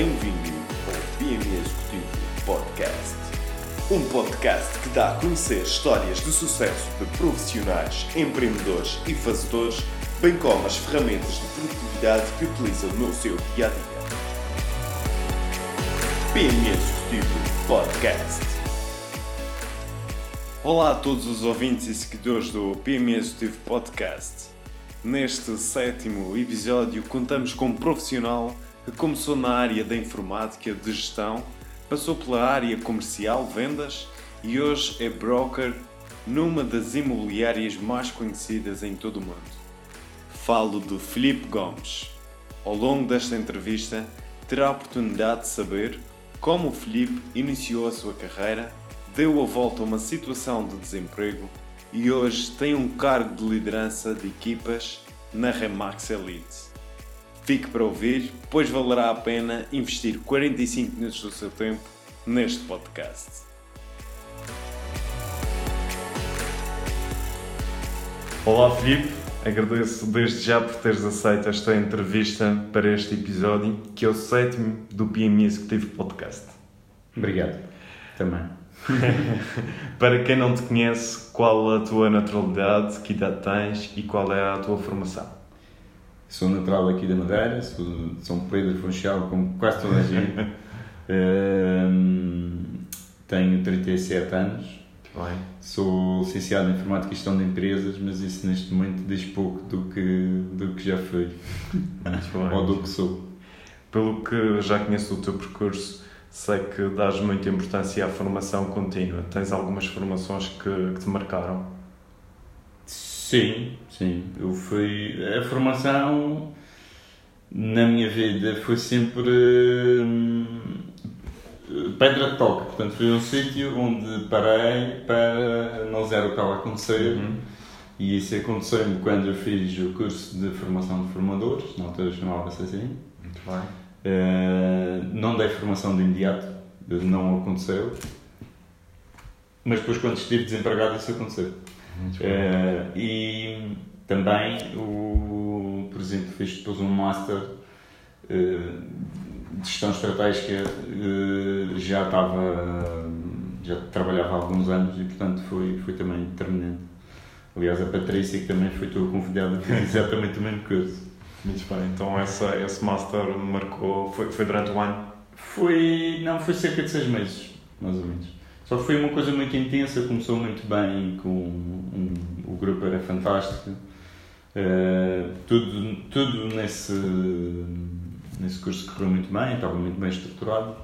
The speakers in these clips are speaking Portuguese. Bem-vindo ao PME Executivo Podcast, um podcast que dá a conhecer histórias de sucesso de profissionais, empreendedores e fazedores, bem como as ferramentas de produtividade que utilizam no seu dia-a-dia. PME Executivo Podcast. Olá a todos os ouvintes e seguidores do PME Executivo Podcast. Neste 7º episódio contamos com um profissional que começou na área da informática de gestão, passou pela área comercial, vendas, e hoje é broker numa das imobiliárias mais conhecidas em todo o mundo. Falo de Filipe Gomes. Ao longo desta entrevista terá a oportunidade de saber como o Filipe iniciou a sua carreira, deu a volta a uma situação de desemprego e hoje tem um cargo de liderança de equipas na Remax Elite. Fique para ouvir, pois valerá a pena investir 45 minutos do seu tempo neste podcast. Olá Filipe, agradeço desde já por teres aceito esta entrevista para este episódio, que é o 7º do PME Executivo Podcast. Obrigado, também. Para quem não te conhece, qual a tua naturalidade, que idade tens e qual é a tua formação? Sou natural aqui da Madeira, sou de São Pedro Funchal, como quase toda a gente. Tenho 37 anos. Bem. Sou licenciado em Informática e Gestão de Empresas, mas isso neste momento diz pouco do que já fui, ou do que sou. Pelo que já conheço o teu percurso, sei que dás muita importância à formação contínua. Tens algumas formações que te marcaram? Sim. Eu fui... A formação, na minha vida, foi sempre pedra de toque. Portanto, foi um sítio onde parei para não zero o que estava a acontecer. E isso aconteceu-me quando eu fiz o curso de formação de formadores, na altura chamava-se assim. Muito bem. Não dei formação de imediato, não aconteceu, mas depois quando estive desempregado isso aconteceu. E também, por exemplo, fiz depois um Master de Gestão Estratégica, já trabalhava há alguns anos e portanto foi também determinante. Aliás, a Patrícia, que também foi tua convidada, fez exatamente o mesmo curso. Muito bem, então esse Master marcou, foi durante um ano? Foi cerca de 6 meses, mais ou menos. Só que foi uma coisa muito intensa, começou muito bem, o grupo era fantástico. Tudo nesse curso correu muito bem, estava muito bem estruturado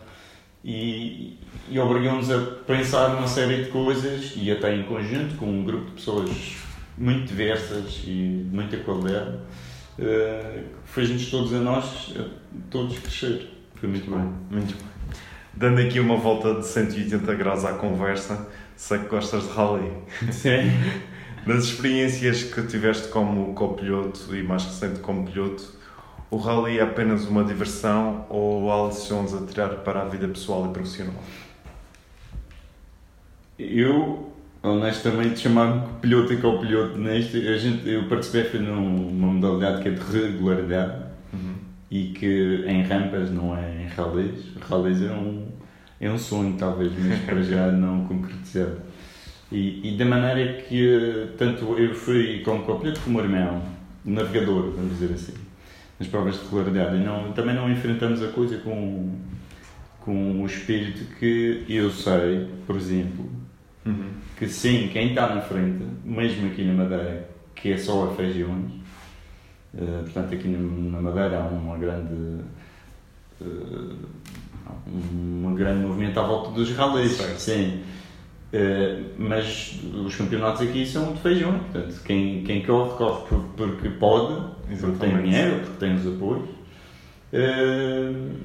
e obrigou-nos a pensar numa série de coisas e até em conjunto com um grupo de pessoas muito diversas e de muita qualidade. Fez-nos todos crescer. Foi muito bem. Dando aqui uma volta de 180 graus à conversa, sei que gostas de rally. Sim. Das experiências que tiveste como copiloto e mais recente como piloto, o rally é apenas uma diversão ou há lições a tirar para a vida pessoal e profissional? Eu... Honestamente, chamar-me piloto e copiloto neste, eu participei numa modalidade que é de regularidade e que em rampas, não é em rallies. Rallies é um sonho, talvez, mas para já não concretizado. E da maneira que tanto eu fui como copiloto como o meu irmão, navegador, vamos dizer assim, nas provas de regularidade. Também não enfrentamos a coisa com o espírito que eu sei, por exemplo. Que sim, quem está na frente, mesmo aqui na Madeira, que é só a feijões, portanto aqui na Madeira há um grande movimento à volta dos rallies, sim. Mas os campeonatos aqui são de feijões, portanto quem corre porque pode, porque tem dinheiro, porque tem os apoios,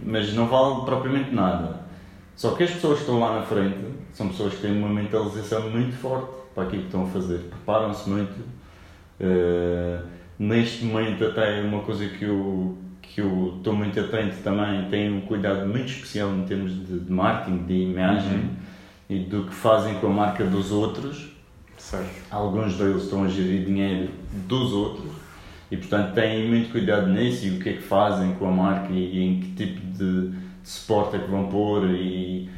mas não vale propriamente nada. Só que as pessoas que estão lá na frente são pessoas que têm uma mentalização muito forte para aquilo que estão a fazer, preparam-se muito. Neste momento até uma coisa que eu estou muito atento também, tenho um cuidado muito especial em termos de marketing, de imagem e do que fazem com a marca dos outros. Certo. Alguns deles estão a gerir dinheiro dos outros e portanto têm muito cuidado nisso e o que é que fazem com a marca e em que tipo de suporte é que vão pôr e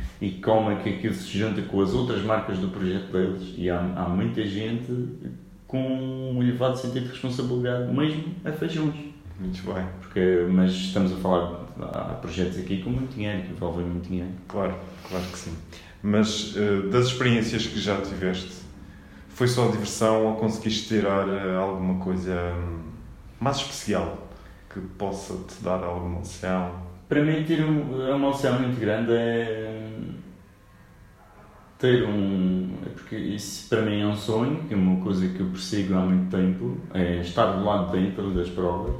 como é que aquilo se junta com as outras marcas do projeto deles. E há muita gente com um elevado sentido de responsabilidade, mesmo a feijões. Muito bem. Porque, mas estamos a falar há projetos aqui com muito dinheiro, que envolvem muito dinheiro. Claro, claro que sim. Mas das experiências que já tiveste, foi só diversão ou conseguiste tirar alguma coisa mais especial que possa te dar alguma emoção? Para mim, ter uma emoção muito grande é ter um... Porque isso para mim é um sonho, que é uma coisa que eu persigo há muito tempo, é estar do lado de dentro das provas.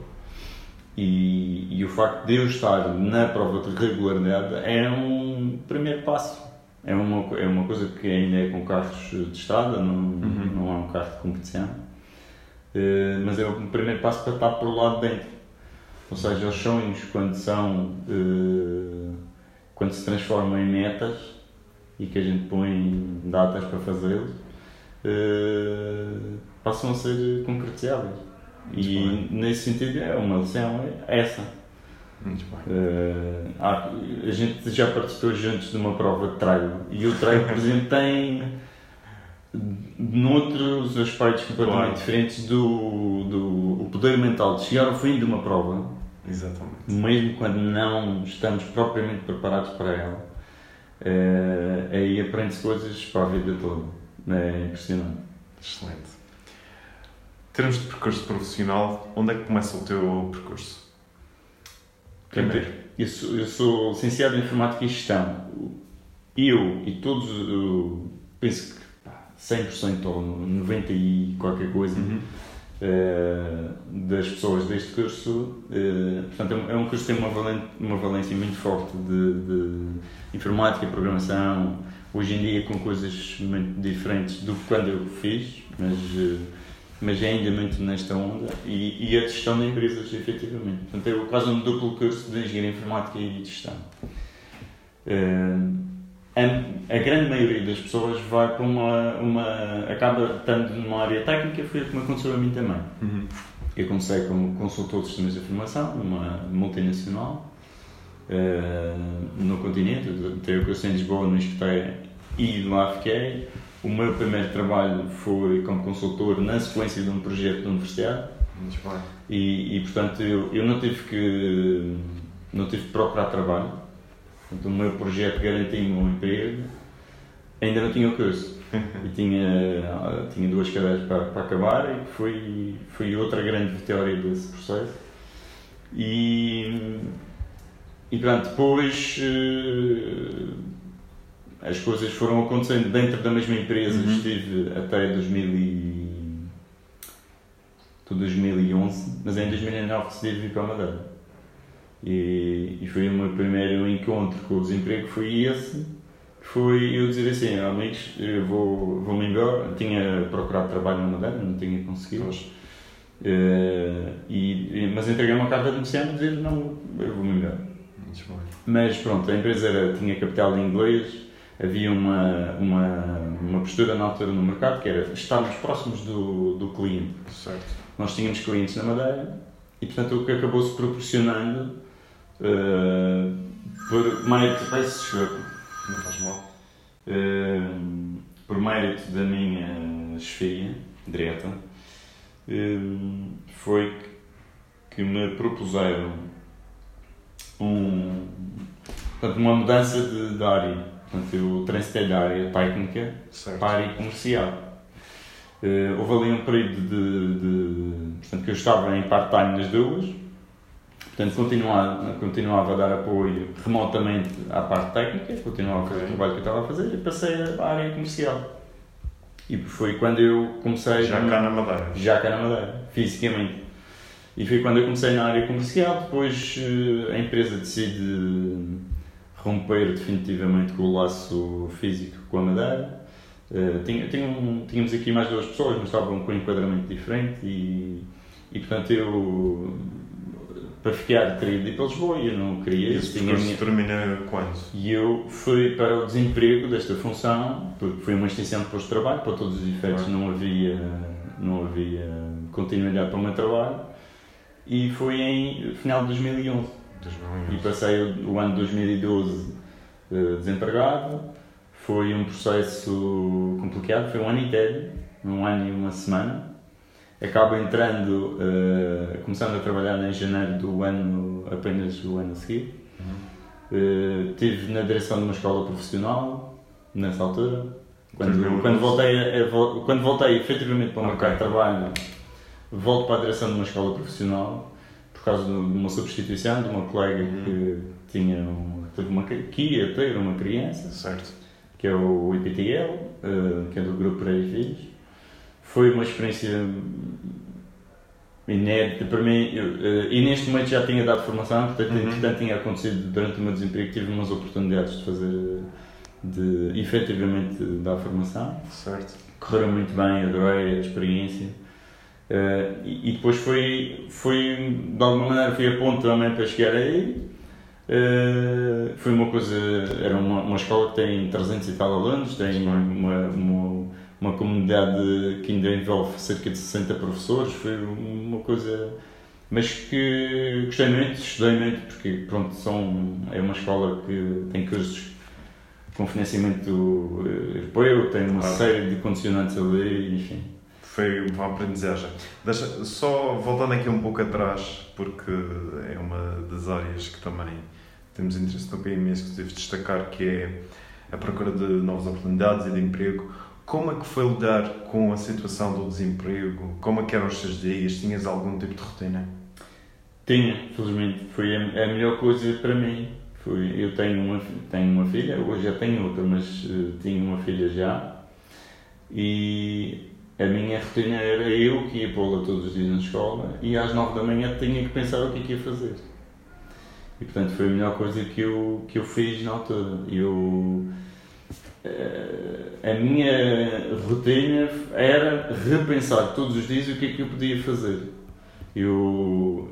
E o facto de eu estar na prova de regularidade é um primeiro passo. É uma coisa que ainda é com carros de estrada, não é um carro de competição, mas é o primeiro passo para estar para o lado de dentro. Ou seja, os sonhos, quando se transformam em metas e que a gente põe datas para fazê-los, passam a ser concretizáveis. E nesse sentido é uma lição, é essa. Muito bem. A gente já participou juntos de uma prova de trail e o trail, por exemplo, tem noutros aspectos completamente diferentes do poder mental de chegar ao fim de uma prova. Exatamente. Mesmo quando não estamos propriamente preparados para ela, aí aprende-se coisas para a vida toda. É impressionante. Excelente. Em termos de percurso profissional, onde é que começa o teu percurso? Eu sou licenciado em Informática e Gestão. Eu e todos, eu penso que 100% ou 90% e qualquer coisa das pessoas deste curso, portanto é um curso que tem uma valência muito forte de informática, programação, hoje em dia com coisas muito diferentes do que quando eu fiz, mas ainda muito nesta onda, e a gestão de empresas, efetivamente. Portanto, eu quase um duplo curso de engenharia informática e de gestão. A grande maioria das pessoas vai para acaba estando numa área técnica, foi o que me aconteceu a mim também. Uhum. Eu comecei como consultor de sistemas de informação, numa multinacional, no continente. Eu tenho o curso em Lisboa, no IPTL, e lá fiquei. O meu primeiro trabalho foi como consultor na sequência de um projeto da universidade. Muito bem. E portanto eu não tive que procurar trabalho. Portanto, o meu projeto garantiu-me um emprego. Ainda não tinha o curso. E tinha duas cadeiras para acabar, e foi outra grande vitória desse processo. E pronto, depois as coisas foram acontecendo dentro da mesma empresa. Estive até 2011, mas em 2009 decidi vir para a Madeira. E foi o meu primeiro encontro com o desemprego, foi esse, foi eu dizer assim, amigos, eu vou-me embora. Tinha procurado trabalho na Madeira, não tinha conseguido, mas entreguei uma carta de demissão e dizer, não, eu vou-me embora. Mas pronto, a empresa tinha capital de inglês. Havia uma postura na altura no mercado, que era estarmos próximos do cliente. Certo. Nós tínhamos clientes na Madeira e, portanto, o que acabou-se proporcionando por mérito da minha chefia direta, foi que me propuseram uma mudança de área. Portanto, eu transitei da área técnica para a área comercial. Houve ali um período portanto, que eu estava em part-time nas duas, portanto continuava a dar apoio remotamente à parte técnica, continuava a fazer o trabalho que eu estava a fazer, e passei à área comercial. E foi quando eu comecei... Já cá na Madeira, fisicamente. E foi quando eu comecei na área comercial. Depois a empresa decide romper definitivamente com o laço físico com a Madeira. Tínhamos aqui mais duas pessoas, mas estavam com um enquadramento diferente e portanto eu, para ficar, queria ir para Lisboa e eu não queria. E esse percurso termina quando? E eu fui para o desemprego desta função, porque foi uma extensão de posto de trabalho, para todos os efeitos não havia continuidade para o meu trabalho, e foi em final de 2011. E passei o ano de 2012 desempregado. Foi um processo complicado, foi um ano inteiro, um ano e uma semana. Acabo entrando, começando a trabalhar em janeiro do ano, apenas o ano a seguir. Estive na direção de uma escola profissional, nessa altura. Quando voltei efetivamente para o mercado de trabalho, volto para a direção de uma escola profissional por causa de uma substituição de uma colega que teve uma criança, certo, que é o IPTL, que é do grupo Reifis. Foi uma experiência inédita para mim, e neste momento já tinha dado formação, portanto, entretanto, tinha acontecido durante o meu desemprego, tive umas oportunidades de fazer, de efetivamente dar formação. Certo. Correu muito bem, adorei a experiência. E depois foi, de alguma maneira, fui a ponto também para chegar aí. Foi uma coisa, era uma escola que tem 300 e tal alunos, tem uma comunidade que ainda envolve cerca de 60 professores, foi uma coisa, mas que gostei muito, estudei muito, porque pronto, é uma escola que tem cursos com financiamento europeu, tem uma série de condicionantes ali, enfim. Foi uma aprendizagem. Só voltando aqui um pouco atrás, porque é uma das áreas que também temos interesse no PME Executivo destacar, que é a procura de novas oportunidades e de emprego. Como é que foi lidar com a situação do desemprego? Como é que eram os seus dias? Tinhas algum tipo de rotina? Tinha, felizmente. Foi a melhor coisa para mim. Eu tenho uma filha, hoje já tenho outra, mas tinha uma filha já. E a minha rotina era eu que ia pô-la todos os dias na escola e às 9 da manhã tinha que pensar o que ia fazer. E portanto foi a melhor coisa que eu fiz na altura. A minha rotina era repensar todos os dias o que é que eu podia fazer. Eu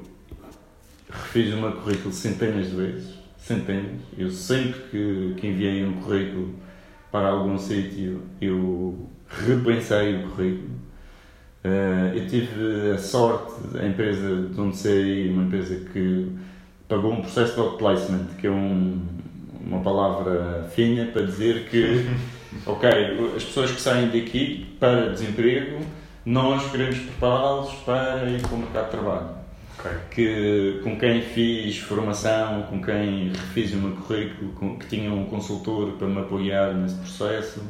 refiz o meu currículo centenas de vezes. Eu sempre que enviei um currículo para algum sítio, eu repensei o currículo. Eu tive a sorte, a empresa de onde saí, uma empresa que pagou um processo de outplacement, que é uma palavra fina para dizer que as pessoas que saem daqui para desemprego, nós queremos prepará-los para ir para o mercado de trabalho. Que, com quem fiz formação, com quem refiz o meu currículo, que tinha um consultor para me apoiar nesse processo.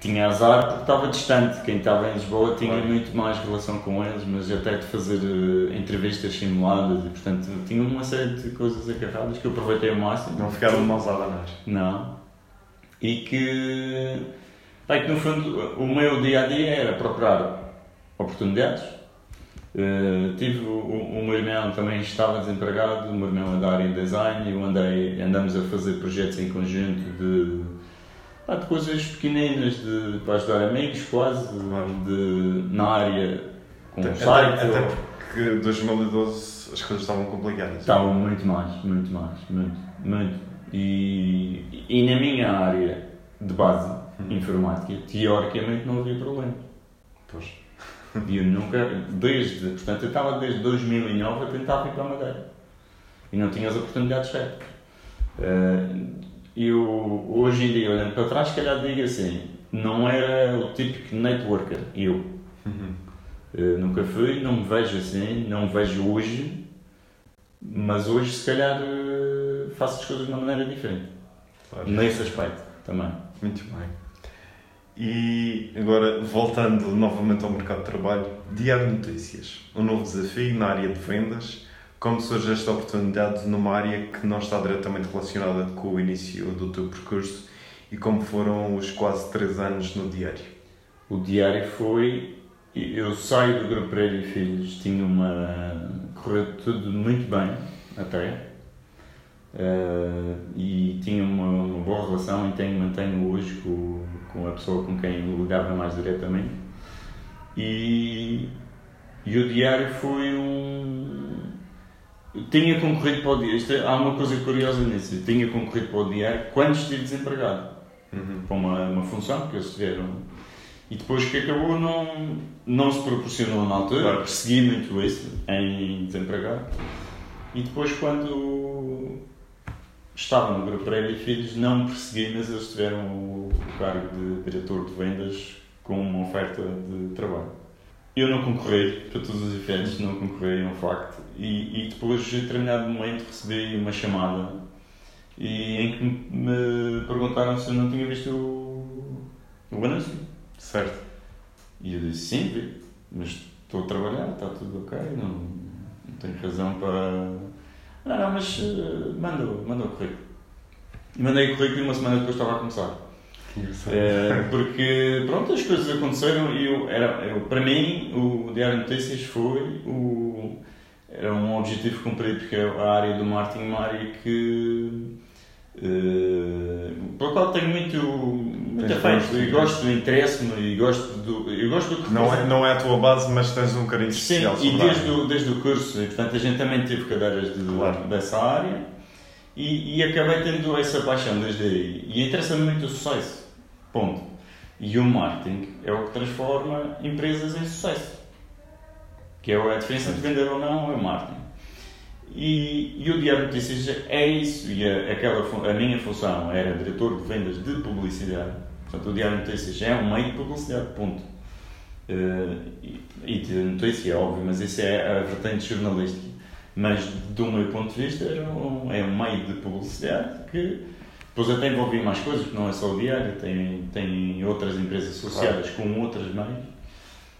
Tinha azar porque estava distante, quem estava em Lisboa tinha muito mais relação com eles, mas até de fazer entrevistas simuladas e, portanto, tinha uma série de coisas agarradas que eu aproveitei ao máximo. Não ficaram de mãos abanar. Não. E que, no fundo, o meu dia-a-dia era procurar oportunidades. Tive o meu irmão também estava desempregado, o meu irmão é da área de design, eu andamos a fazer projetos em conjunto de coisas pequeninas para ajudar amigos quase, na área com o site. Até porque em 2012 as coisas estavam complicadas. Estavam muito mais. E na minha área de base, informática, teoricamente não havia problema. Pois. E eu nunca, portanto eu estava desde 2009 a tentar vir para a Madeira e não tinha as oportunidades certas. Eu hoje em dia, olhando para trás, se calhar digo assim, não era o típico networker, eu nunca fui, não me vejo assim, não me vejo hoje, mas hoje se calhar faço as coisas de uma maneira diferente, nesse aspecto também. Muito bem. E agora, voltando novamente ao mercado de trabalho, Diário de Notícias, um novo desafio na área de vendas. Como surge esta oportunidade numa área que não está diretamente relacionada com o início do teu percurso e como foram os quase 3 anos no Diário? O Diário foi... Eu saio do Grupo Pereira e Filhos, tinha correu tudo muito bem, até. E tinha uma boa relação e mantenho hoje com a pessoa com quem eu ligava mais diretamente, e o Diário foi eu tinha concorrido para o Diário, há uma coisa curiosa nisso, eu tinha concorrido para o Diário quando estive desempregado, para uma função que eles tiveram, e depois que acabou não se proporcionou na altura, claro. Persegui muito isso em desempregar e depois quando estava no grupo Pereira e Filhos não persegui, mas eles tiveram o cargo de diretor de vendas com uma oferta de trabalho. Eu não concorri, para todos os efeitos, não concorri, é um facto. E depois, a determinado momento, recebi uma chamada em que me perguntaram se eu não tinha visto o anúncio. Certo. E eu disse, sim, vi, mas estou a trabalhar, está tudo ok, não tenho razão para... Não, mas manda o currículo. Mandei o currículo e uma semana depois estava a começar. Porque pronto, as coisas aconteceram e para mim o Diário de Notícias era um objetivo cumprido, porque a área do marketing é uma área pela qual tenho muito afeto e gosto, interesse-me e gosto do que não é a tua base, mas tens um carinho especial. Sim, e desde o curso, e portanto a gente também teve cadeiras dessa área. E acabei tendo essa paixão desde aí. E interessa-me muito o sucesso. Ponto. E o marketing é o que transforma empresas em sucesso. Que é a diferença de vender ou não, é o marketing. E o Diário de Notícias é isso. E a minha função era diretor de vendas de publicidade. Portanto, o Diário de Notícias é um meio de publicidade. Ponto. E de notícia é óbvio, mas isso é a vertente jornalística. Mas, do meu ponto de vista, é um meio de publicidade que depois até envolve mais coisas, que não é só o Diário, tem outras empresas associadas, claro, com outras meios,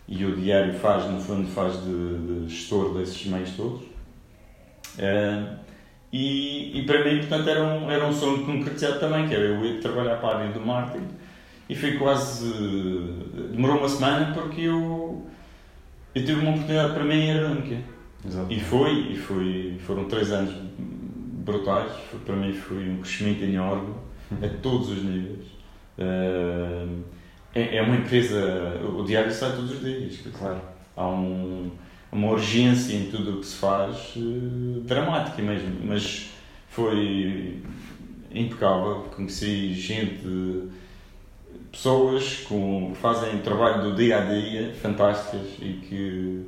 e o Diário no fundo faz de gestor desses meios todos. E para mim, portanto, era um sonho concretizado também, que era eu ir trabalhar para a área do marketing, e foi quase... demorou uma semana porque eu tive uma oportunidade para mim e era única. Exato. Foram 3 anos brutais, para mim foi um crescimento enorme a todos os níveis. É uma empresa, o Diário sai todos os dias, claro. Há uma urgência em tudo o que se faz, dramática mesmo, mas foi impecável, conheci gente, pessoas que fazem o trabalho do dia a dia, fantásticas e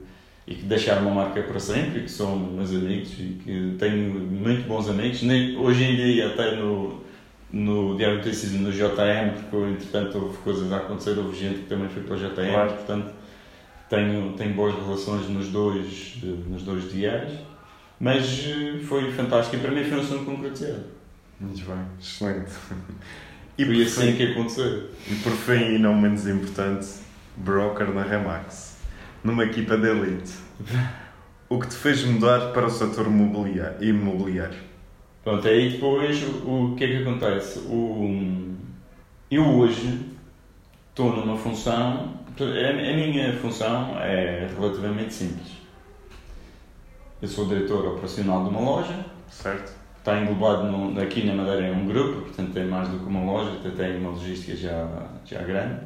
que deixaram uma marca para sempre, que são meus amigos e que tenho muito bons amigos. Hoje em dia até no Diário de Notícias e no JM, porque entretanto houve coisas a acontecer, houve gente que também foi para o JM, claro. Portanto tenho boas relações nos dois diários, mas foi fantástico e para mim foi um sonho concretizado. Muito bem, excelente. E foi assim que aconteceu. E por fim, e não menos importante, broker na Remax. Numa equipa de elite. O que te fez mudar para o setor imobiliário? Pronto, aí depois o que é que acontece? Eu hoje estou numa função... A minha função é relativamente simples. Eu sou diretor operacional de uma loja. Certo. Está englobado aqui na Madeira é um grupo, portanto tem mais do que uma loja, até tem uma logística já grande.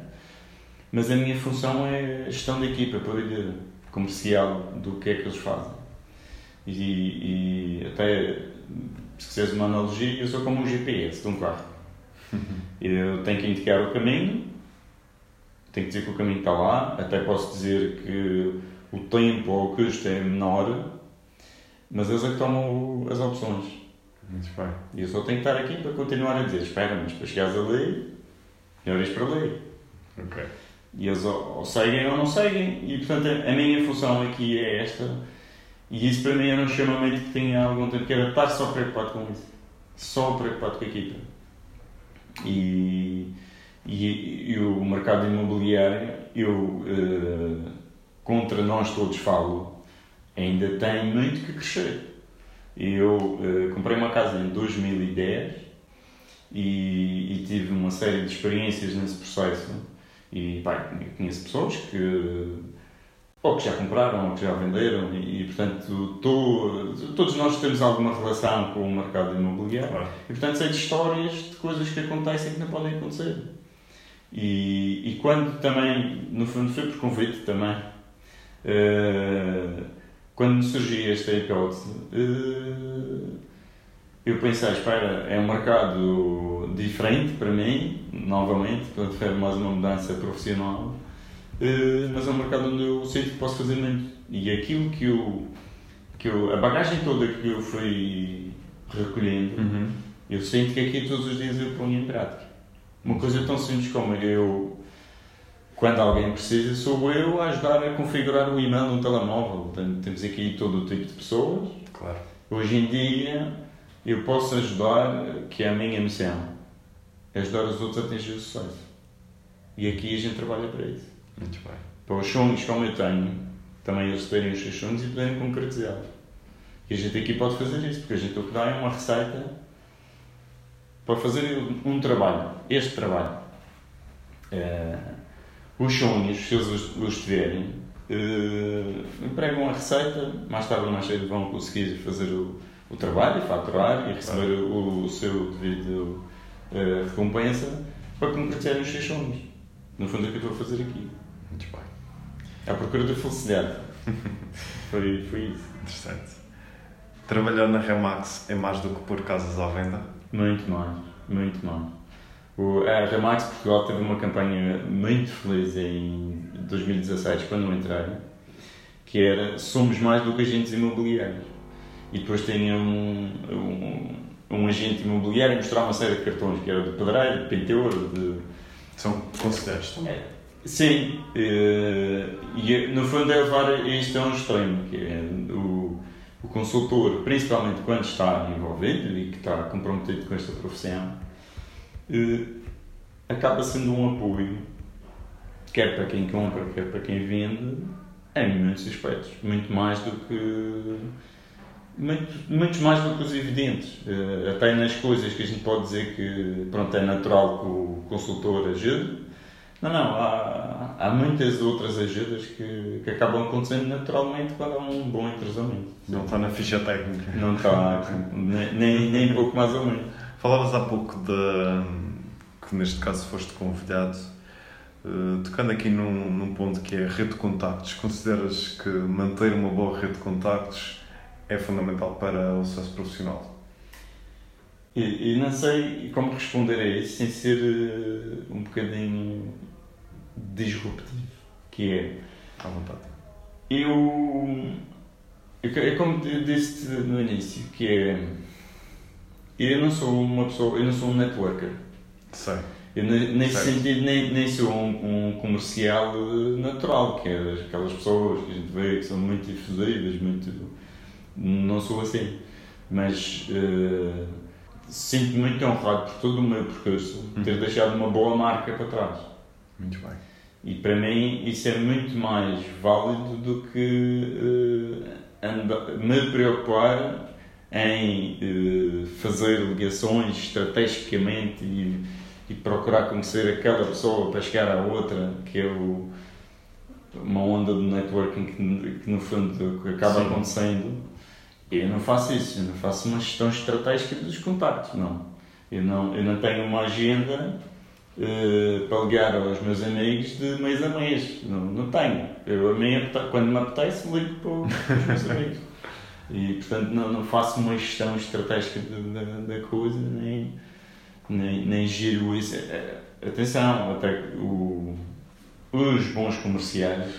Mas a minha função é a gestão da equipa, para ir comercial, do que é que eles fazem. E até, se quiseres uma analogia, eu sou como um GPS de um carro. Eu tenho que indicar o caminho, tenho que dizer que o caminho está lá, até posso dizer que o tempo ou o custo é menor, mas eles é que tomam as opções. Muito bem. E eu só tenho que estar aqui para continuar a dizer, espera, mas para chegares ali, melhor ires para ali. Ok. E eles ou seguem ou não seguem, e portanto a minha função aqui é esta, e isso para mim era um chamamento que tinha há algum tempo, que era estar só preocupado com isso, só preocupado com a equipa. E o mercado imobiliário, eu contra nós todos falo, ainda tem muito que crescer. Eu comprei uma casa em 2010 e tive uma série de experiências nesse processo. E pá, conheço pessoas que ou que já compraram ou que já venderam e portanto todos nós temos alguma relação com o mercado imobiliário, claro. E portanto sei de histórias de coisas que acontecem que não podem acontecer e quando também, no fundo foi por convite também, quando surgia esta hipótese, eu pensei, espera, é um mercado diferente para mim, novamente, para ter mais uma mudança profissional, mas é um mercado onde eu sei que posso fazer muito. E aquilo que eu a bagagem toda que eu fui recolhendo, eu sinto que aqui todos os dias eu ponho em prática. Uma coisa tão simples como eu, quando alguém precisa, sou eu a ajudar a configurar o imã de um telemóvel. Temos aqui todo o tipo de pessoas. Claro. Hoje em dia, eu posso ajudar, que é a minha missão, ajudar os outros a atingir o sucesso. E aqui a gente trabalha para isso. Muito bem. Para os sonhos como eu tenho, também eles terem os seus sonhos e poderem concretizá-los. E a gente aqui pode fazer isso, porque a gente o que dá é uma receita para fazer um trabalho, este trabalho. Os sonhos, se eles os tiverem, empregam a receita, mais tarde ou mais cedo vão conseguir fazer o trabalho, faturar e receber o seu devido recompensa para concretizarem os seus sonhos. No fundo é o que eu estou a fazer aqui. Muito bem. À procura da felicidade. Foi isso. Interessante. Trabalhar na Remax é mais do que pôr casas à venda? Muito mais, muito mais. A Remax Portugal teve uma campanha muito feliz em 2016, quando eu entrei, que era somos mais do que agentes imobiliários. E depois tinha um agente imobiliário a mostrar uma série de cartões, que era de pedreiro, de pintor, de... São conselheiros também? Sim. E no fundo é levar isto a um extremo, que é o consultor, principalmente quando está envolvido e que está comprometido com esta profissão, acaba sendo um apoio, quer para quem compra, quer para quem vende, em muitos aspectos, muitos mais do que os evidentes, até nas coisas que a gente pode dizer que pronto, é natural que o consultor ajude, não, há muitas outras ajudas que acabam acontecendo naturalmente quando há um bom entrosamento. Não está na ficha técnica. Não está, nem pouco mais ou menos. Falavas há pouco de que neste caso foste convidado, tocando aqui num ponto que é a rede de contactos. Consideras que manter uma boa rede de contactos é fundamental para o sucesso profissional? E não sei como responder a isso sem ser um bocadinho disruptivo, que é... À vontade. É como disse no início, que é... Eu não sou uma pessoa, eu não sou um networker. Sei. Eu nesse sentido nem sou um comercial natural, que é aquelas pessoas que a gente vê que são muito difusivas, muito... Não sou assim. Mas sinto-me muito honrado por todo o meu percurso, ter deixado uma boa marca para trás. Muito bem. E para mim isso é muito mais válido do que me preocupar em fazer ligações estrategicamente e procurar conhecer aquela pessoa para chegar à outra, que é uma onda de networking que no fundo acaba Sim. acontecendo. Eu não faço isso, eu não faço uma gestão estratégica dos contactos, não. Eu não tenho uma agenda para ligar aos meus amigos de mês a mês, não tenho. Quando me apetece, ligo para os meus amigos. E, portanto, não faço uma gestão estratégica da coisa, nem giro isso. Atenção, até os bons comerciais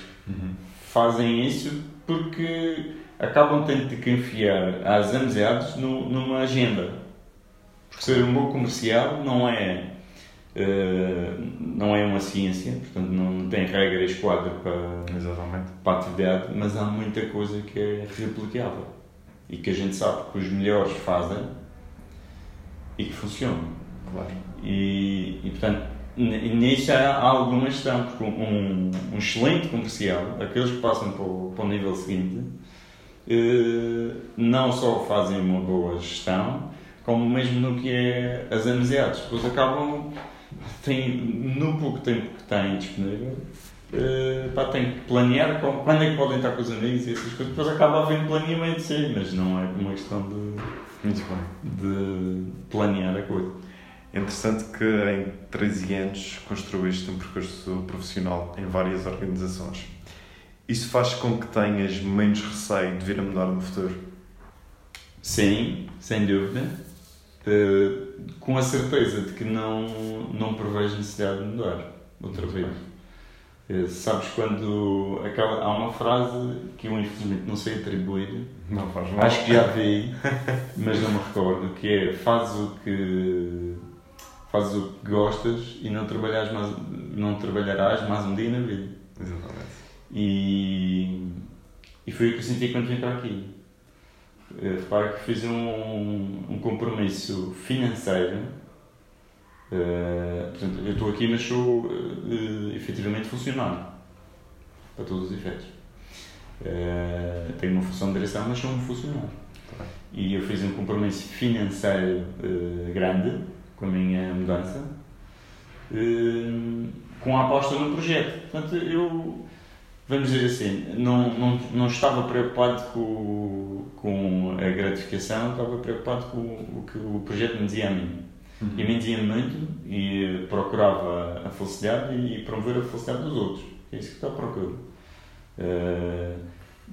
fazem isso porque acabam tendo de confiar às amizades numa agenda. Porque ser um bom comercial não é uma ciência, portanto não tem regras quadro para a atividade, mas há muita coisa que é replicável e que a gente sabe que os melhores fazem e que funciona. Claro. E portanto, nisso há alguma questão, porque um excelente comercial, aqueles que passam para o nível seguinte, não só fazem uma boa gestão, como mesmo no que é as amizades, depois acabam, no pouco tempo que têm disponível, têm que planear quando é que podem estar com os amigos e essas coisas, depois acaba havendo planeamento, sim, mas não é uma questão de planear a coisa. É interessante que em 13 anos construíste um percurso profissional em várias organizações. Isso faz com que tenhas menos receio de vir a mudar no futuro? Sim, sem dúvida. Com a certeza de que não prevejo necessidade de mudar outra vez. Sabes quando acaba, há uma frase que eu infelizmente não sei atribuir, não faz mal. Acho que já vi, mas não me recordo, que é faz o que gostas e não trabalharás mais um dia na vida. Exatamente. E foi o que eu senti quando vim para aqui. Repara que fiz um compromisso financeiro. Portanto, eu estou aqui, mas sou efetivamente funcionário, para todos os efeitos. Tenho uma função de direção, mas sou um funcionário. Tá. E eu fiz um compromisso financeiro grande com a minha mudança, com a aposta no projeto. Portanto, eu, vamos dizer assim, não estava preocupado com a gratificação, estava preocupado com o que o projeto me dizia a mim. Uhum. Eu me dizia muito e procurava a felicidade e promover a felicidade dos outros. É isso que estou à procura.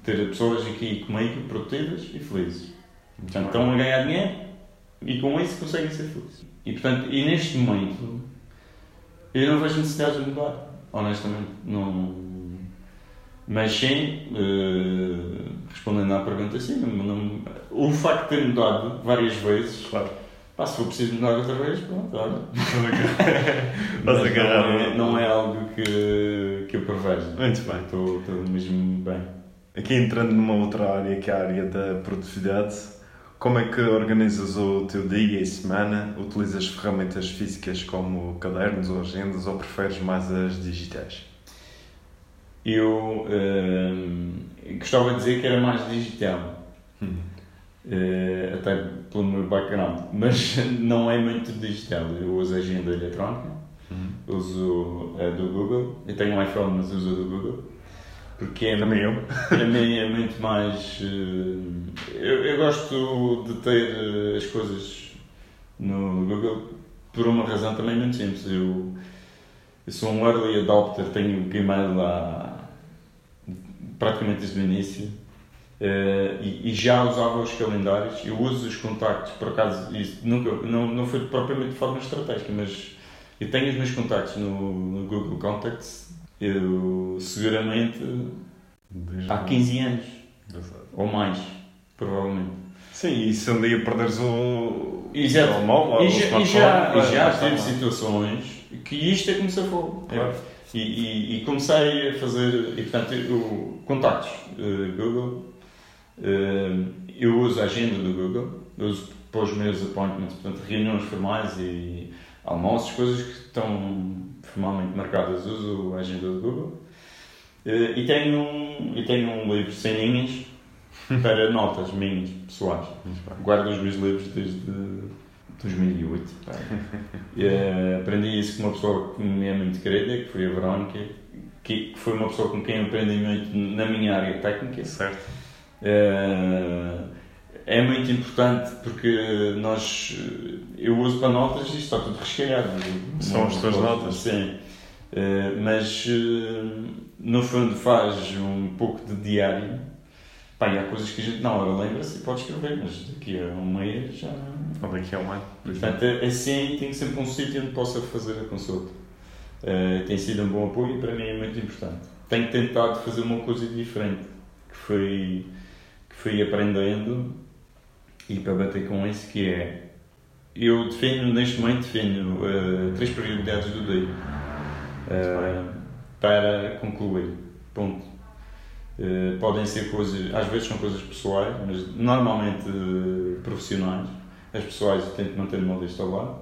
Ter pessoas aqui comigo produtivas e felizes. Portanto, estão a ganhar dinheiro e com isso conseguem ser felizes. E, portanto, neste momento, eu não vejo necessidade de mudar, honestamente. Não. Mas sim, respondendo à pergunta, sim, o facto de ter mudado várias vezes, claro. Pá, se for preciso mudar outra vez, pronto, olha. Não é algo que eu prevejo. Muito bem. Estou mesmo bem. Aqui entrando numa outra área, que é a área da produtividade, como é que organizas o teu dia e semana? Utilizas ferramentas físicas como cadernos ou agendas, ou preferes mais as digitais? Eu gostava de dizer que era mais digital, até pelo meu background, mas não é muito digital. Eu uso a agenda eletrónica, uso a do Google. Eu tenho um iPhone, mas uso a do Google, porque é também eu. Para mim é muito mais... eu gosto de ter as coisas no Google por uma razão também muito simples. Eu sou um early adopter, tenho o Gmail lá praticamente desde o início, e já usava os calendários. Eu uso os contactos, por acaso isso nunca, não foi propriamente de forma estratégica, mas eu tenho os meus contactos no Google Contacts, eu seguramente desde há 15 anos, ou mais, provavelmente. Sim, e se um dia perderes o... Exato. O mal, e já tive situações que isto é como se for. Claro. E comecei a fazer, e portanto, contactos Google, eu uso a agenda do Google, eu uso para os meus appointments, portanto, reuniões formais e almoços, coisas que estão formalmente marcadas, uso a agenda do Google, e tenho um livro sem linhas para notas minhas, pessoais. Guardo os meus livros desde 2008, aprendi isso com uma pessoa que me é muito querida, que foi a Verónica, que foi uma pessoa com quem eu aprendi muito na minha área técnica. Certo. É muito importante porque eu uso para notas e está tudo rescalhado. São as tuas notas? Sim. Mas no fundo faz um pouco de diário. E há coisas que a gente na hora lembra-se e pode escrever, mas daqui a um mês já... Ou daqui a um ano. Portanto, assim, tenho sempre um sítio onde possa fazer a consulta. Tem sido um bom apoio e para mim é muito importante. Tenho tentado fazer uma coisa diferente, que fui aprendendo e para bater com isso, que é... Eu neste momento defino três prioridades do dia para concluir. Ponto. Podem ser coisas, às vezes são coisas pessoais, mas normalmente profissionais. As pessoais eu tento manter uma lista ao lado.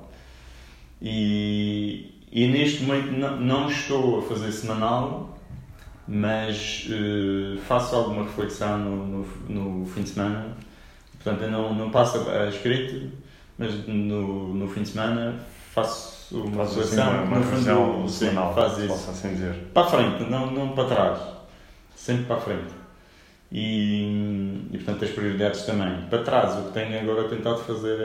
E neste momento não estou a fazer semanal, mas faço alguma reflexão no fim de semana. Portanto, eu não passo a escrito, mas no fim de semana faço uma reflexão. Uma reflexão semanal, posso assim dizer. Para a frente, não para trás. Sempre para a frente. E portanto, as prioridades também. Para trás, o que tenho agora tentado fazer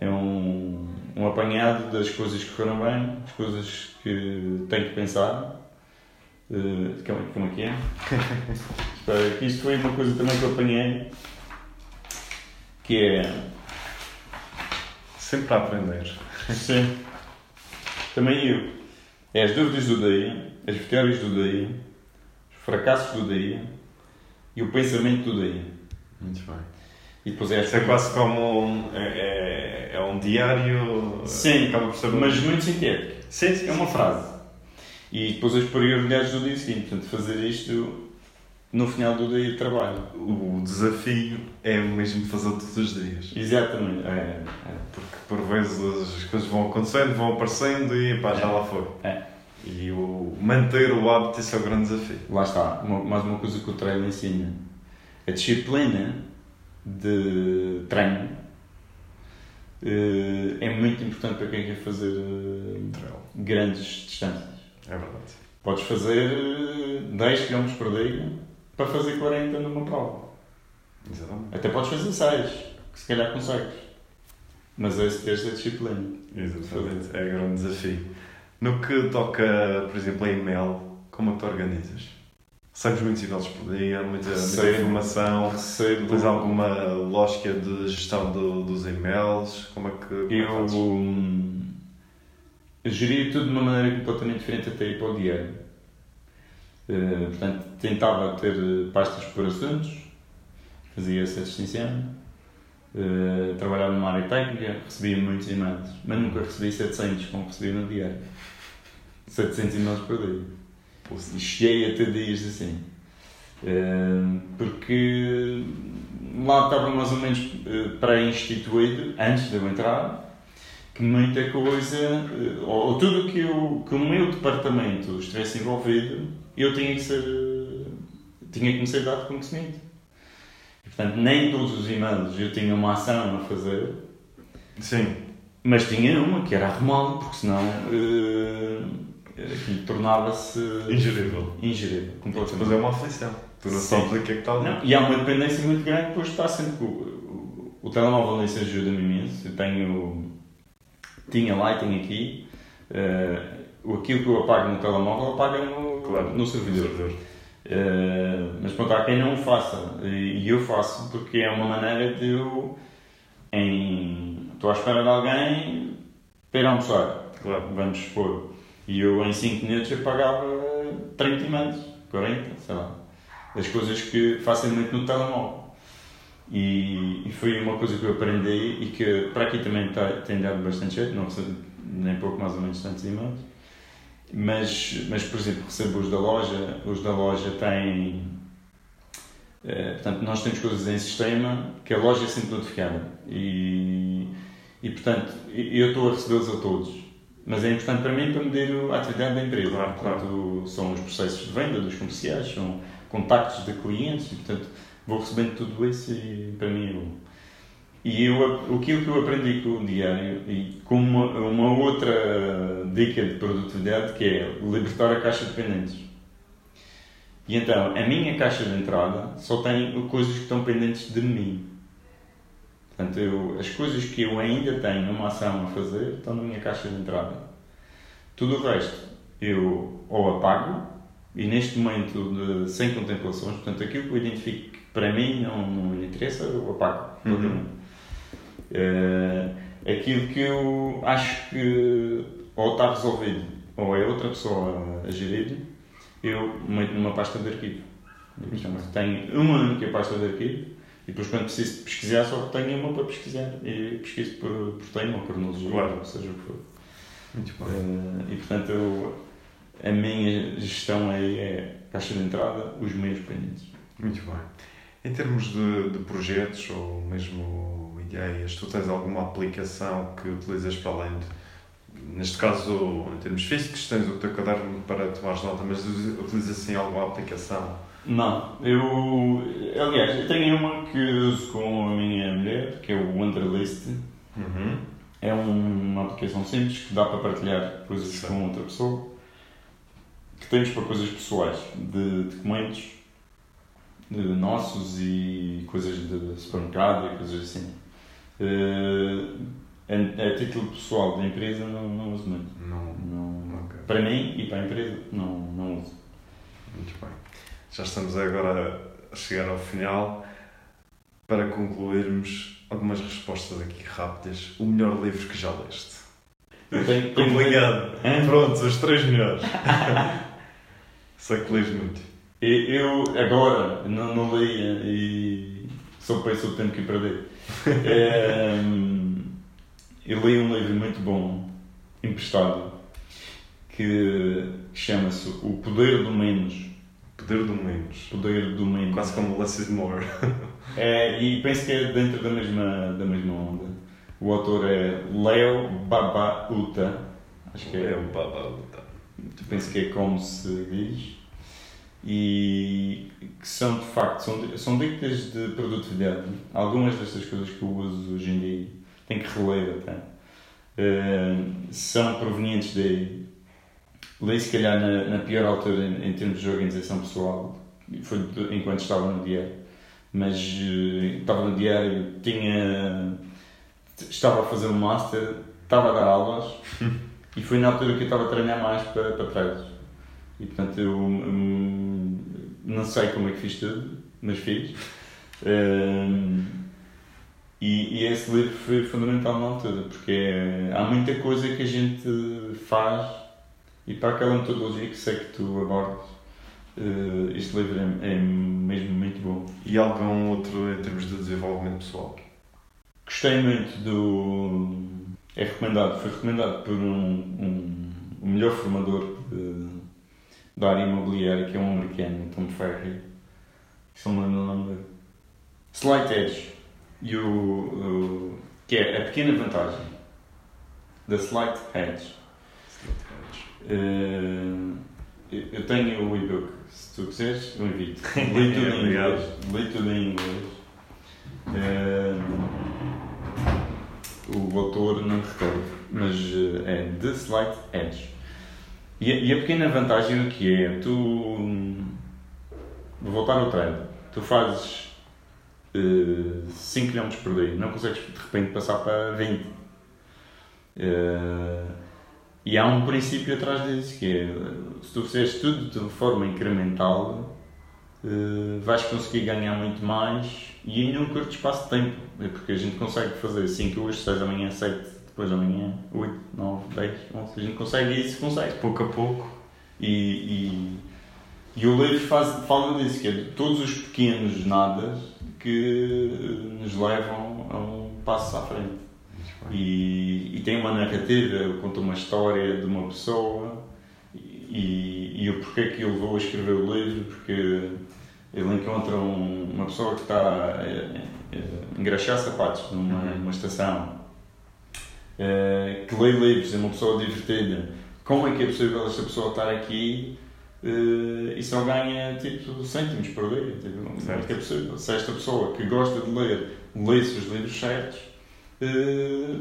é um apanhado das coisas que foram bem, as coisas que tenho que pensar. Como é que é? Isto foi uma coisa também que eu apanhei, que é... Sempre a aprender. Sim. Também eu. É as dúvidas do DI, as vitórias do DI, os fracassos do DI e o pensamento do DI. Muito bem. E depois é, é quase como um diário. Sim, mas muito sintético. Sim, sim, é uma frase. E depois as prioridades do dia seguinte. Portanto, fazer isto no final do dia de trabalho. O desafio é mesmo fazer todos os dias. Exatamente. Porque por vezes as coisas vão acontecendo, vão aparecendo e pá, já lá foi. E o manter o hábito, esse é o grande desafio. Lá está. Mais uma coisa que o treino ensina. A disciplina de treino é muito importante para quem quer fazer grandes distâncias. É verdade. Podes fazer 10 km por dia para fazer 40 numa prova. Exatamente. Até podes fazer 6, que se calhar consegues. Mas esse teste é disciplina. Exatamente. É um grande desafio. No que toca, por exemplo, a e-mail, como é que tu organizas? Recebes muitos e-mails por dia, muita informação, tens alguma lógica de gestão dos e-mails? Como é que fazes? Eu geria tudo de uma maneira completamente diferente até ir para o diário. Portanto, tentava ter pastas por assuntos, fazia essa distinção, trabalhava numa área técnica, recebia muitos e-mails, mas nunca recebi 700 como recebia no diário. 700 e-mails por dia. E cheguei até dias assim. Porque lá estava mais ou menos pré-instituído, antes de eu entrar, muita coisa, ou tudo que o meu departamento estivesse envolvido, eu tinha que me ser dado conhecimento. E, portanto, nem todos os e-mails eu tinha uma ação a fazer. Sim. Mas tinha uma, que era arrumá-lo, porque senão tornava-se... Ingerível. Completamente. Mas é uma aflição. Tu não sabes o que é que está ali. Não, e há uma dependência muito grande, depois está sempre... O telemóvel nisso ajuda-me imenso. Eu tinha lá e tenho aqui, aquilo que eu apago no telemóvel, apago no servidor. Mas pronto, há quem não o faça, e eu faço, porque é uma maneira de eu, estou à espera de alguém para ir almoçar, claro. Vamos supor, e eu em 5 minutos apagava 30 e-mails, 40, sei lá, as coisas que fazem muito no telemóvel. E foi uma coisa que eu aprendi e que para aqui também tem dado bastante jeito, não recebo nem pouco mais ou menos tantos e-mails, mas por exemplo recebo os da loja têm, portanto nós temos coisas em sistema que a loja é sempre notificada e portanto eu estou a recebê-los a todos, mas é importante para mim para medir a atividade da empresa, portanto são os processos de venda dos comerciais, são contactos de clientes e portanto vou recebendo tudo isso e para mim é bom. E aquilo que eu aprendi com o diário e com uma outra dica de produtividade que é libertar a caixa de pendentes. E então, a minha caixa de entrada só tem coisas que estão pendentes de mim. Portanto, as coisas que eu ainda tenho uma ação a fazer estão na minha caixa de entrada. Tudo o resto eu ou apago e neste momento sem contemplações, portanto aquilo que eu identifico para mim não me interessa, eu apago. Uhum. Aquilo que eu acho que ou está resolvido ou é outra pessoa a gerir, eu meto numa pasta de arquivo. Tenho uma única pasta de arquivo e depois quando preciso pesquisar só tenho uma para pesquisar e pesquiso por tema ou por cronologia, claro. Seja o que for. Muito bem. E portanto a minha gestão aí é caixa de entrada, os meus pendentes. Muito bem. Em termos de projetos ou mesmo ideias, tu tens alguma aplicação que utilizas para além de, neste caso, em termos físicos, tens o teu caderno para tomar nota, mas utilizas assim alguma aplicação? Não. Eu tenho uma que uso com a minha mulher, que é o Wunderlist. Uhum. É uma aplicação simples que dá para partilhar coisas com outra pessoa, que temos para coisas pessoais, de documentos, de nossos e coisas de supermercado e coisas assim. A título pessoal da empresa não uso muito. Não, okay. Para mim e para a empresa não uso. Muito bem. Já estamos agora a chegar ao final. Para concluirmos, algumas respostas aqui rápidas. O melhor livro que já leste? Complicado. Pronto, os três melhores. Saco lês muito. Eu agora não leia e só penso o tempo que perder. Eu li um livro muito bom, emprestado, que chama-se O Poder do Menos. Poder do Menos. Poder do Menos. Quase como Less is More. E penso que é dentro da mesma onda. O autor é Leo Babauta. Acho que é. Leo Babauta. Penso que é como se diz. E que são, de facto, são dicas de produtividade. Algumas destas coisas que eu uso hoje em dia, tenho que reler até, são provenientes daí. Li, se calhar, na pior altura em termos de organização pessoal, foi enquanto estava no diário, mas estava no diário, estava a fazer um master, estava a dar aulas e foi na altura que eu estava a treinar mais para trás. E, portanto, eu não sei como é que fiz tudo, mas fiz. E esse livro foi fundamental na altura, porque há muita coisa que a gente faz. E para aquela metodologia que sei que tu abordas, este livro é mesmo muito bom. E algum outro em termos de desenvolvimento pessoal? Gostei muito foi recomendado por um melhor formador da área imobiliária, que é um americano, Tom Ferry. Se não me lembro o nome dele. Slight Edge, e que é a pequena vantagem da Slight Edge. Eu tenho o e-book, se tu quiseres, eu invito. Li tudo em inglês. O autor não me recordo, mas é The Slight Edge. E a pequena vantagem do que é, vou voltar ao treino, tu fazes 5 km por dia, não consegues de repente passar para 20. E há um princípio atrás disso, que é, se tu fizeres tudo de forma incremental, vais conseguir ganhar muito mais e em um curto espaço de tempo. É porque a gente consegue fazer 5 hoje, 6 da manhã, 7, depois da manhã, 8, 9, 10, 11. A gente consegue isso, pouco a pouco. E o livro fala disso, que é de todos os pequenos nadas que nos levam a um passo à frente. E tem uma narrativa, conta uma história de uma pessoa e o porquê que ele levou a escrever o livro, porque ele encontra uma pessoa que está a engraxar sapatos numa estação, que lê livros, é uma pessoa divertida. Como é que é possível esta pessoa estar aqui e só ganha tipo cêntimos por dia? Como é que é possível? Se esta pessoa que gosta de ler, lê-se os livros certos,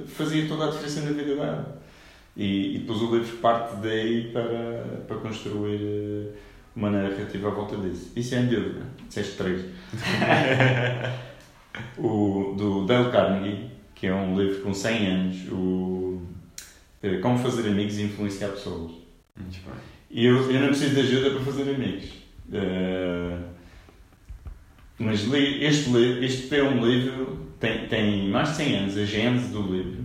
fazia toda a diferença na vida dela. E depois o livro parte daí para construir uma narrativa à volta disso. Isso é dúvida. Disseste 3. Do Dale Carnegie, que é um livro com 100 anos, Como Fazer Amigos e Influenciar Pessoas. Muito bem. E eu não preciso de ajuda para fazer amigos. Mas li este é um livro, tem mais de 100 anos, a gênese do livro,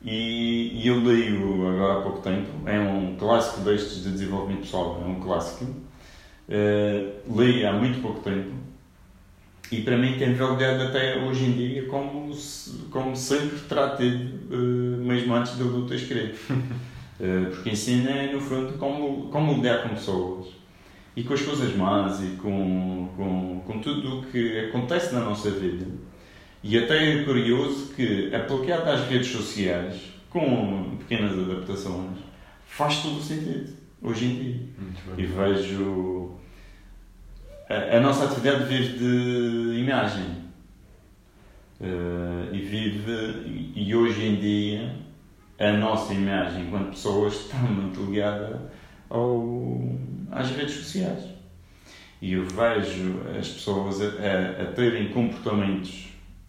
e eu li-o agora há pouco tempo, é um clássico destes de desenvolvimento pessoal, é um clássico, li há muito pouco tempo, e para mim tem validade até hoje em dia, como sempre terá tido, mesmo antes de eu ter escrito, porque ensina, no fundo, como lidar com pessoas. E com as coisas más e com tudo o que acontece na nossa vida. E até é curioso que, aplicado às redes sociais, com pequenas adaptações, faz todo o sentido, hoje em dia. E vejo... A nossa atividade vive de imagem. E hoje em dia, a nossa imagem enquanto pessoas está muito ligada às redes sociais. E eu vejo as pessoas a terem comportamentos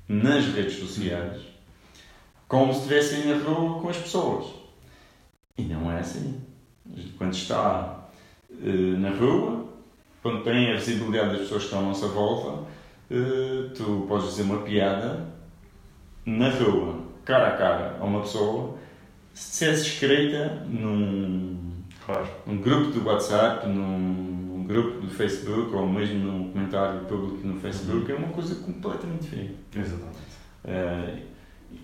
nas redes sociais como se estivessem na rua com as pessoas. E não é assim. Quando está na rua, quando tem a visibilidade das pessoas que estão à nossa volta, tu podes dizer uma piada na rua, cara a cara, a uma pessoa, ser escrita num grupo do WhatsApp, num grupo do Facebook ou mesmo num comentário público no Facebook, é uma coisa completamente diferente. Exatamente.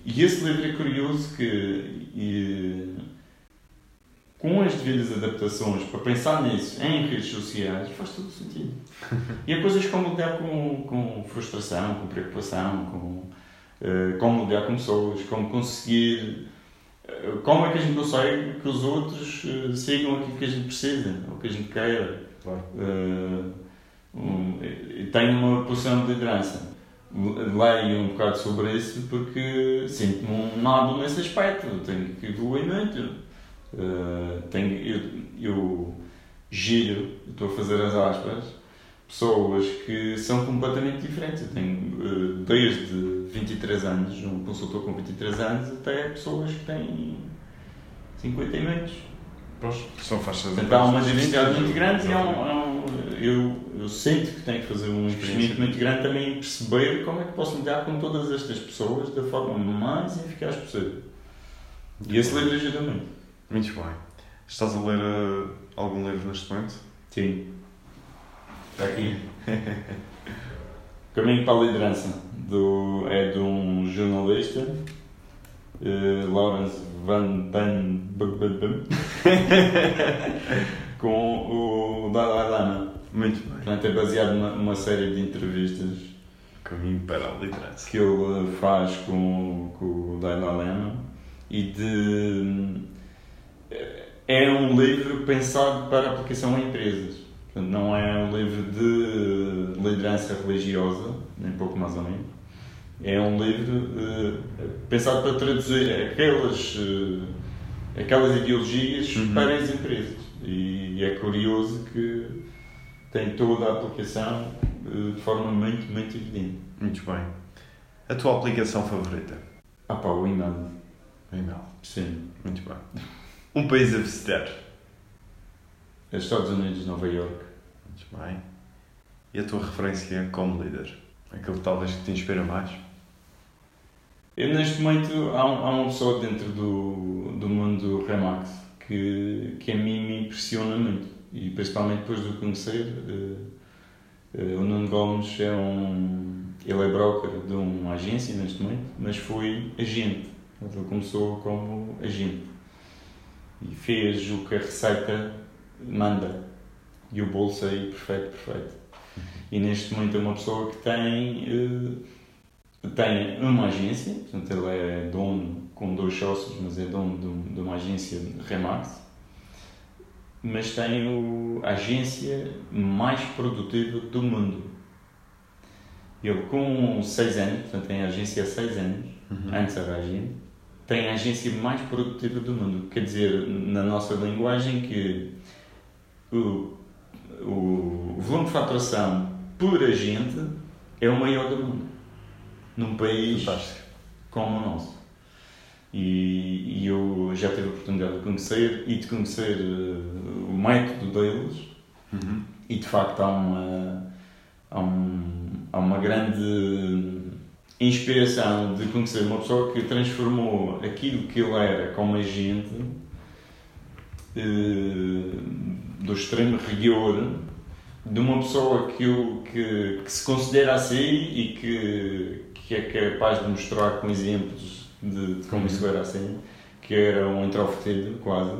E esse livro é curioso que, com as devidas adaptações, para pensar nisso em redes sociais, faz todo sentido. E há coisas como lidar com frustração, com preocupação, como lidar com pessoas, como conseguir... Como é que a gente consegue que os outros sigam aquilo que a gente precisa, ou que a gente queira. Claro. Tenho uma posição de liderança. Leio um bocado sobre isso porque sinto-me um nado nesse aspecto. Eu tenho que evoluir muito. Eu giro, estou a fazer as aspas, pessoas que são completamente diferentes. Eu tenho desde 23 anos, um consultor com 23 anos, até pessoas que têm 50 e menos. São faixas de então, há uma diversidade muito grande e eu sinto que tenho que fazer um investimento muito grande também em perceber como é que posso lidar com todas estas pessoas da forma mais eficaz possível. E esse livro ajuda muito. Muito bem. Estás a ler algum livro neste momento? Sim. Está aqui. Caminho para a Liderança. É de um jornalista, Lawrence Van ben com o Dalai Lama. Muito bem. Portanto, é baseado numa série de entrevistas. Caminho para a Liderança. Que ele faz com o Dalai Lama. É um livro pensado para aplicação a empresas. Portanto, não é um livro de liderança religiosa, nem pouco mais ou menos. É um livro pensado para traduzir aquelas ideologias para as empresas. E é curioso que tem toda a aplicação de forma muito, muito evidente. Muito bem. A tua aplicação favorita? O e-mail. Sim. Muito bem. Um país a visitar? Estados Unidos, Nova York. Muito bem. E a tua referência como líder? Aquilo talvez que te inspira mais? Eu, neste momento, há uma pessoa dentro do mundo do Remax que a mim me impressiona muito, e principalmente depois de o conhecer. O Nuno Gomes ele é broker de uma agência neste momento, mas foi agente. Ele começou como agente e fez o que a receita manda, e o bolo saiu perfeito. E neste momento é uma pessoa que tem uma agência, portanto ele é dono com 2 sócios, mas é dono de uma agência de Remax, mas tem a agência mais produtiva do mundo. Ele com 6 anos, portanto tem a agência há 6 anos, antes era agente, tem a agência mais produtiva do mundo. Quer dizer, na nossa linguagem, que o volume de faturação por agente é o maior do mundo, num país como o nosso. E eu já tive a oportunidade de conhecer o método deles, e de facto há uma grande inspiração de conhecer uma pessoa que transformou aquilo que ele era como agente, do extremo rigor, de uma pessoa que se considera assim e que é capaz de mostrar com exemplos de como isso era assim, que era um introvertido quase,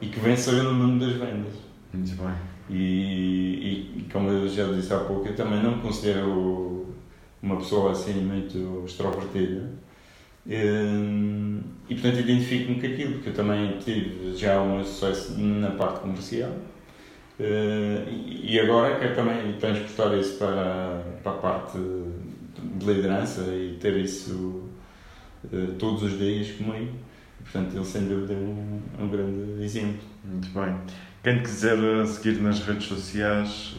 e que venceu no mundo das vendas. Muito bem. E como eu já disse há pouco, eu também não me considero uma pessoa assim muito extrovertida, e portanto identifico-me com aquilo, porque eu também tive já um sucesso na parte comercial, e agora quero também transportar isso para a parte de liderança e ter isso todos os dias comigo. E, portanto, ele sem dúvida é um grande exemplo. Muito bem. Quem quiser seguir nas redes sociais,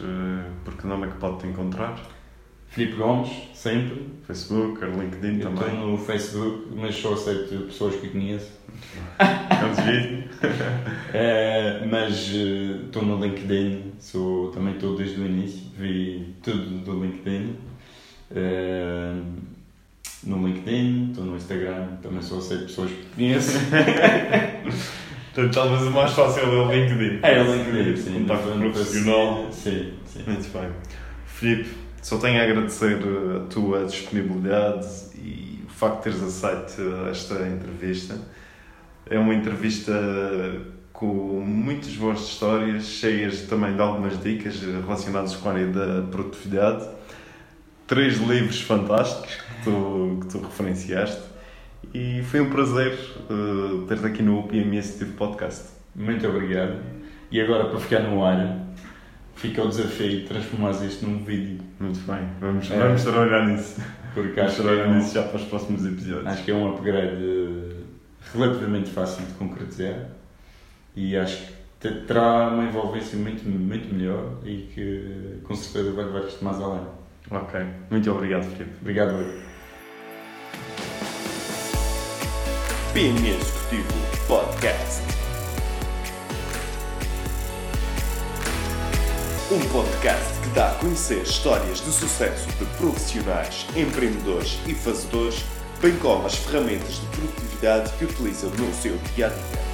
por que nome é que pode te encontrar? Filipe Gomes, sempre. Facebook, LinkedIn também. Estou no Facebook, mas só aceito pessoas que conheço. Não desvio. Mas estou no LinkedIn, também estou desde o início, vi tudo do LinkedIn. no LinkedIn, estou no Instagram, também só aceito pessoas que conheço. Portanto, talvez o mais fácil é o LinkedIn. É o LinkedIn, sim. Contacto profissional. Sim, sim. Muito bem. Filipe, só tenho a agradecer a tua disponibilidade e o facto de teres aceito esta entrevista. É uma entrevista com muitas boas histórias, cheias também de algumas dicas relacionadas com a área da produtividade. 3 livros fantásticos que tu referenciaste. E foi um prazer ter-te aqui no PME Executivo Podcast. Muito obrigado. E agora, para ficar no ar, fica o desafio de transformar isto num vídeo. Muito bem, vamos trabalhar nisso. Porque acho trabalhar que nisso já para os próximos episódios. Acho que é um upgrade relativamente fácil de concretizar e acho que terá uma envolvência muito, muito melhor e que com certeza vai levar isto mais além. Ok, muito obrigado, Filipe. Obrigado, Leo. PME Executivo Podcast. Um podcast que dá a conhecer histórias de sucesso de profissionais, empreendedores e fazedores, bem como as ferramentas de produtividade que utilizam no seu dia a dia.